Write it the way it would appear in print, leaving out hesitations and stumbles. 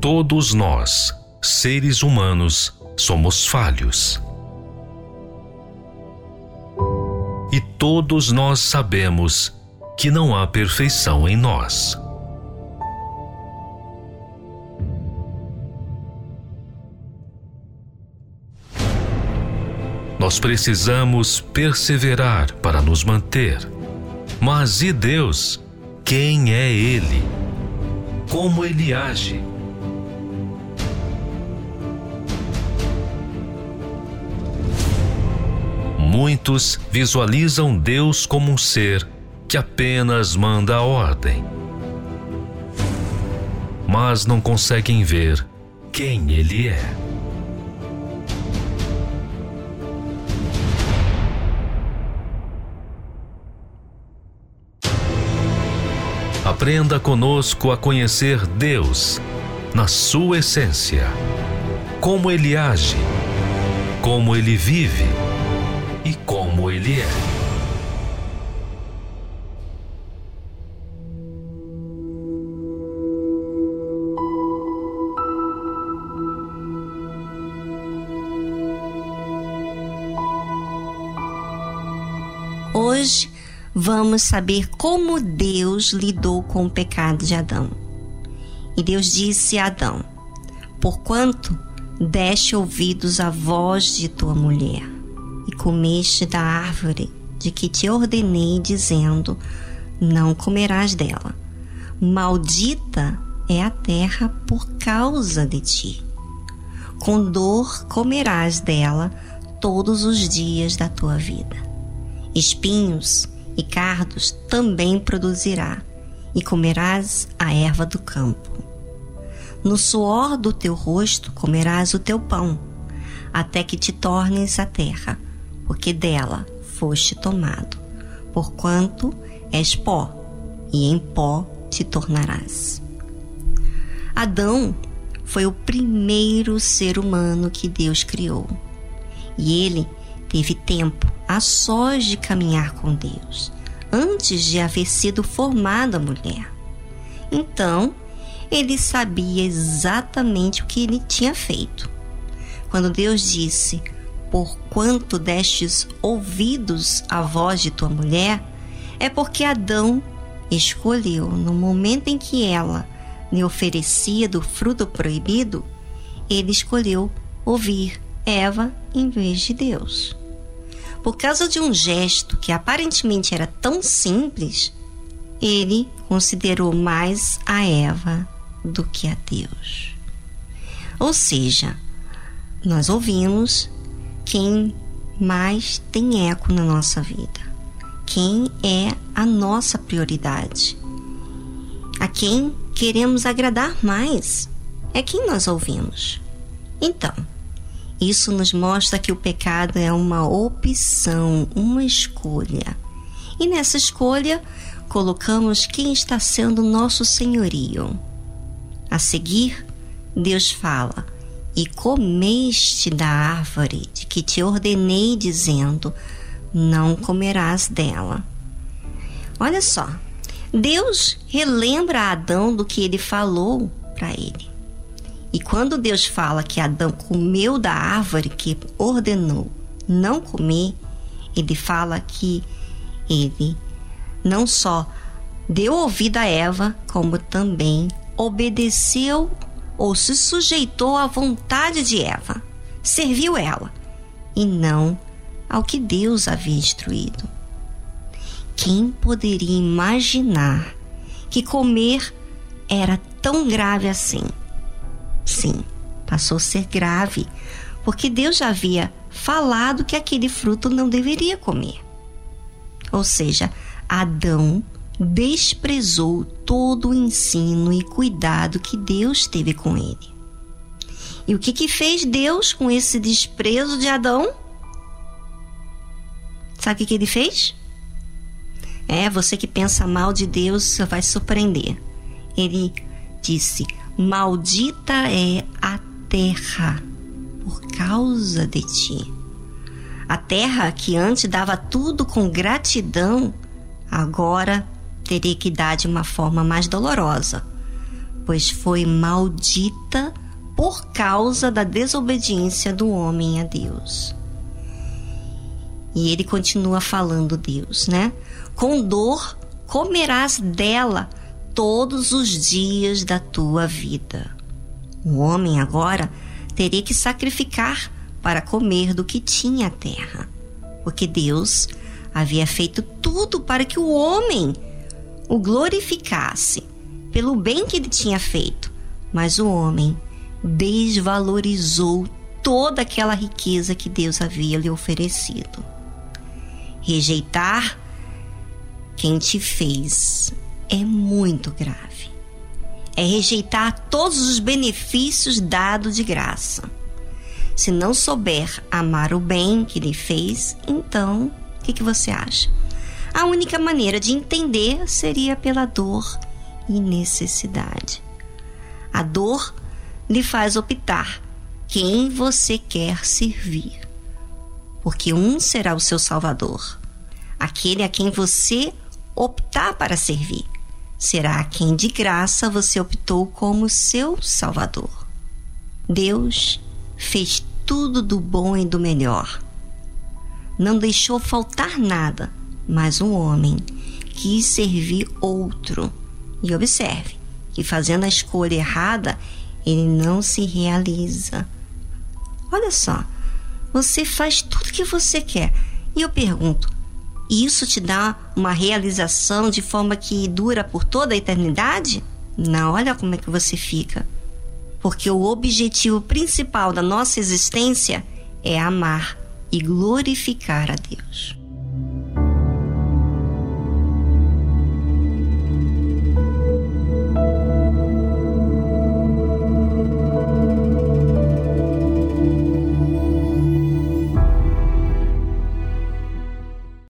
Todos nós, seres humanos, somos falhos. E todos nós sabemos que não há perfeição em nós. Nós precisamos perseverar para nos manter. Mas e Deus? Quem é Ele? Como Ele age? Muitos visualizam Deus como um ser que apenas manda a ordem, mas não conseguem ver quem Ele é. Aprenda conosco a conhecer Deus na sua essência, como Ele age, como Ele vive, e como Ele é. Hoje vamos saber como Deus lidou com o pecado de Adão. E Deus disse a Adão: porquanto deste ouvidos à voz de tua mulher, e comeste da árvore de que te ordenei, dizendo: não comerás dela. Maldita é a terra por causa de ti. Com dor comerás dela todos os dias da tua vida. Espinhos e cardos também produzirá, e comerás a erva do campo. No suor do teu rosto comerás o teu pão, até que te tornes a terra, porque dela foste tomado, porquanto és pó, e em pó te tornarás. Adão foi o primeiro ser humano que Deus criou, e ele teve tempo a sós de caminhar com Deus, antes de haver sido formada mulher. Então, ele sabia exatamente o que ele tinha feito. Quando Deus disse: porquanto destes ouvidos à voz de tua mulher, é porque Adão escolheu, no momento em que ela lhe oferecia do fruto proibido, ele escolheu ouvir Eva em vez de Deus. Por causa de um gesto que aparentemente era tão simples, ele considerou mais a Eva do que a Deus. Ou seja, nós ouvimos quem mais tem eco na nossa vida, quem é a nossa prioridade, a quem queremos agradar mais, é quem nós ouvimos. Então, isso nos mostra que o pecado é uma opção, uma escolha. E nessa escolha, colocamos quem está sendo nosso senhorio. A seguir, Deus fala: e comeste da árvore de que te ordenei, dizendo: não comerás dela. Olha só, Deus relembra a Adão do que ele falou para ele. E quando Deus fala que Adão comeu da árvore que ordenou não comer, ele fala que ele não só deu ouvido a Eva, como também obedeceu ou se sujeitou à vontade de Eva, serviu ela, e não ao que Deus havia instruído. Quem poderia imaginar que comer era tão grave assim? Sim, passou a ser grave, porque Deus já havia falado que aquele fruto não deveria comer. Ou seja, Adão desprezou todo o ensino e cuidado que Deus teve com ele. E o que fez Deus com esse desprezo de Adão? Sabe o que ele fez? Você que pensa mal de Deus vai se surpreender. Ele disse: maldita é a terra por causa de ti. A terra que antes dava tudo com gratidão, agora teria que dar de uma forma mais dolorosa, pois foi maldita por causa da desobediência do homem a Deus. E ele continua falando, Deus, né? Com dor comerás dela todos os dias da tua vida. O homem agora teria que sacrificar para comer do que tinha a terra, porque Deus havia feito tudo para que o homem o glorificasse pelo bem que ele tinha feito, mas o homem desvalorizou toda aquela riqueza que Deus havia lhe oferecido. Rejeitar quem te fez é muito grave. É rejeitar todos os benefícios dados de graça. Se não souber amar o bem que lhe fez, então, o que você acha? A única maneira de entender seria pela dor e necessidade. A dor lhe faz optar quem você quer servir, porque um será o seu salvador. Aquele a quem você optar para servir será a quem de graça você optou como seu salvador. Deus fez tudo do bom e do melhor. Não deixou faltar nada, mas o homem quis servir outro. E observe que fazendo a escolha errada, ele não se realiza. Olha só, você faz tudo o que você quer. E eu pergunto, isso te dá uma realização de forma que dura por toda a eternidade? Não, olha como é que você fica. Porque o objetivo principal da nossa existência é amar e glorificar a Deus.